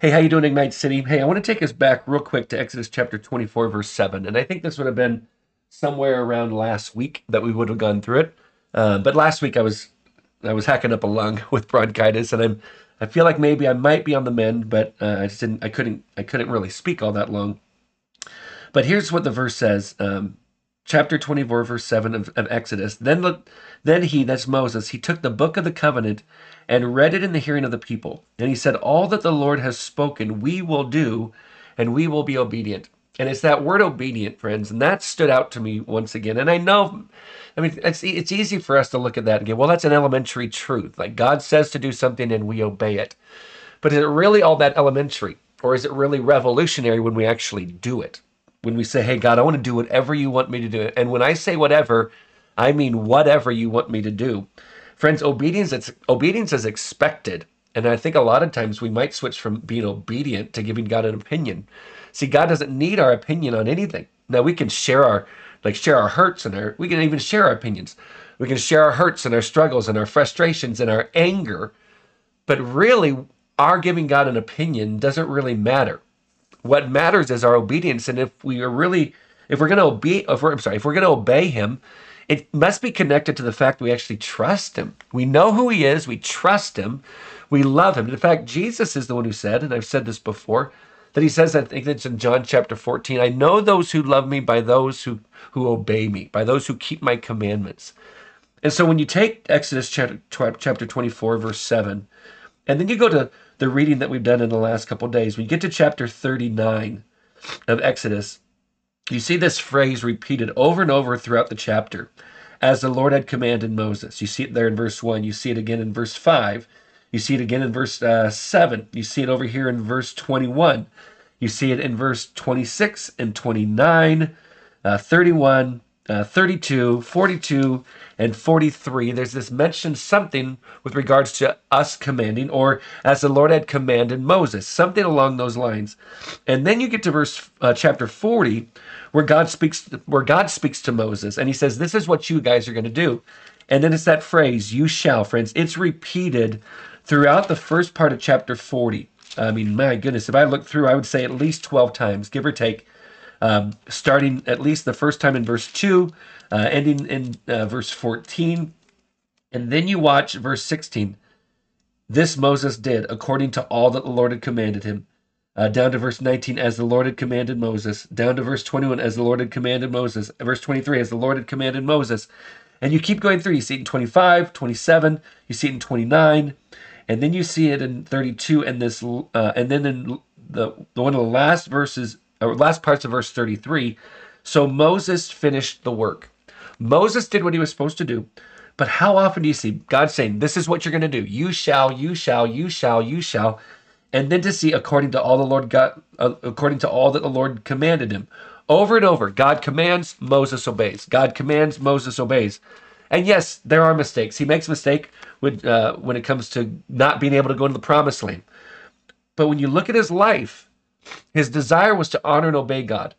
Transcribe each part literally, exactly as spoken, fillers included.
Hey, how you doing, Ignite City? Hey, I want to take us back real quick to Exodus chapter twenty-four, verse seven. And I think this would have been somewhere around last week that we would have gone through it. Uh, but last week I was I was hacking up a lung with bronchitis, and I'm I feel like maybe I might be on the mend, but uh, I just didn't I couldn't I couldn't really speak all that long. But here's what the verse says. Um, chapter twenty-four, verse seven of, of Exodus. Then look, then he, that's Moses, he took the book of the covenant and read it in the hearing of the people. And he said, all that the Lord has spoken, we will do, and we will be obedient. And it's that word obedient, friends, and that stood out to me once again. And I know, I mean, it's, it's easy for us to look at that and go, well, that's an elementary truth. Like God says to do something and we obey it. But is it really all that elementary? Or is it really revolutionary when we actually do it? When we say, hey, God, I want to do whatever you want me to do. And when I say whatever, I mean whatever you want me to do. Friends, obedience, it's, obedience is expected. And I think a lot of times we might switch from being obedient to giving God an opinion. See, God doesn't need our opinion on anything. Now, we can share our, like share our hurts and our, we can even share our opinions. We can share our hurts and our struggles and our frustrations and our anger. But really, our giving God an opinion doesn't really matter. What matters is our obedience, and if we are really, if we're going to obey, if we're, I'm sorry, if we're going to obey Him, it must be connected to the fact we actually trust Him. We know who He is, we trust Him, we love Him. And in fact, Jesus is the one who said, and I've said this before, that He says, I think it's in John chapter fourteen, I know those who love Me by those who who obey Me, by those who keep My commandments. And so when you take Exodus chapter chapter twenty-four, verse seven, and then you go to the reading that we've done in the last couple of days. When you get to chapter thirty-nine of Exodus, you see this phrase repeated over and over throughout the chapter, as the Lord had commanded Moses. You see it there in verse one. You see it again in verse five. You see it again in verse uh, seven. You see it over here in verse twenty-one. You see it in verse twenty-six and twenty-nine, uh, thirty-one, Uh, thirty-two, forty-two, and forty-three. There's this mention something with regards to us commanding, or as the Lord had commanded Moses, something along those lines. And then you get to verse uh, chapter forty, where God speaks, where God speaks to Moses, and He says, "This is what you guys are going to do." And then it's that phrase, "You shall," friends. It's repeated throughout the first part of chapter forty. I mean, my goodness, if I look through, I would say at least twelve times, give or take. Um, starting at least the first time in verse two, uh, ending in uh, verse fourteen, and then you watch verse sixteen. This Moses did according to all that the Lord had commanded him, uh, down to verse nineteen, as the Lord had commanded Moses, down to verse twenty-one, as the Lord had commanded Moses, verse twenty-three, as the Lord had commanded Moses, and you keep going through. You see it in twenty-five, twenty-seven, you see it in twenty-nine, and then you see it in thirty-two, and this, uh, and then in the, the one of the last verses. Last parts of verse thirty-three. So Moses finished the work. Moses did what he was supposed to do. But how often do you see God saying, this is what you're going to do. You shall, you shall, you shall, you shall. And then to see according to all the Lord God, uh, according to all that the Lord commanded him. Over and over, God commands, Moses obeys. God commands, Moses obeys. And yes, there are mistakes. He makes a mistake with, uh, when it comes to not being able to go into the promised land. But when you look at his life, his desire was to honor and obey God.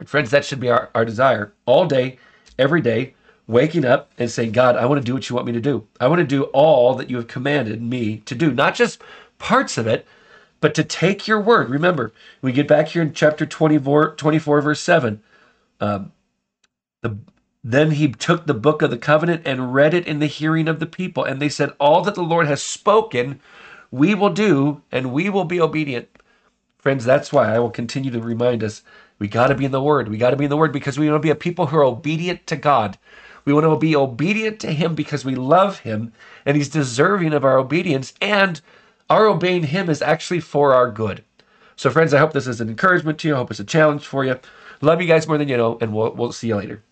And friends, that should be our, our desire all day, every day, waking up and saying, God, I want to do what you want me to do. I want to do all that you have commanded me to do, not just parts of it, but to take your word. Remember, we get back here in chapter twenty-four, twenty-four verse seven. Um, the, then he took the book of the covenant and read it in the hearing of the people. And they said, all that the Lord has spoken, we will do, and we will be obedient. Friends, that's why I will continue to remind us, we got to be in the Word. We got to be in the Word because we want to be a people who are obedient to God. We want to be obedient to Him because we love Him and He's deserving of our obedience, and our obeying Him is actually for our good. So friends, I hope this is an encouragement to you. I hope it's a challenge for you. Love you guys more than you know, and we'll, we'll see you later.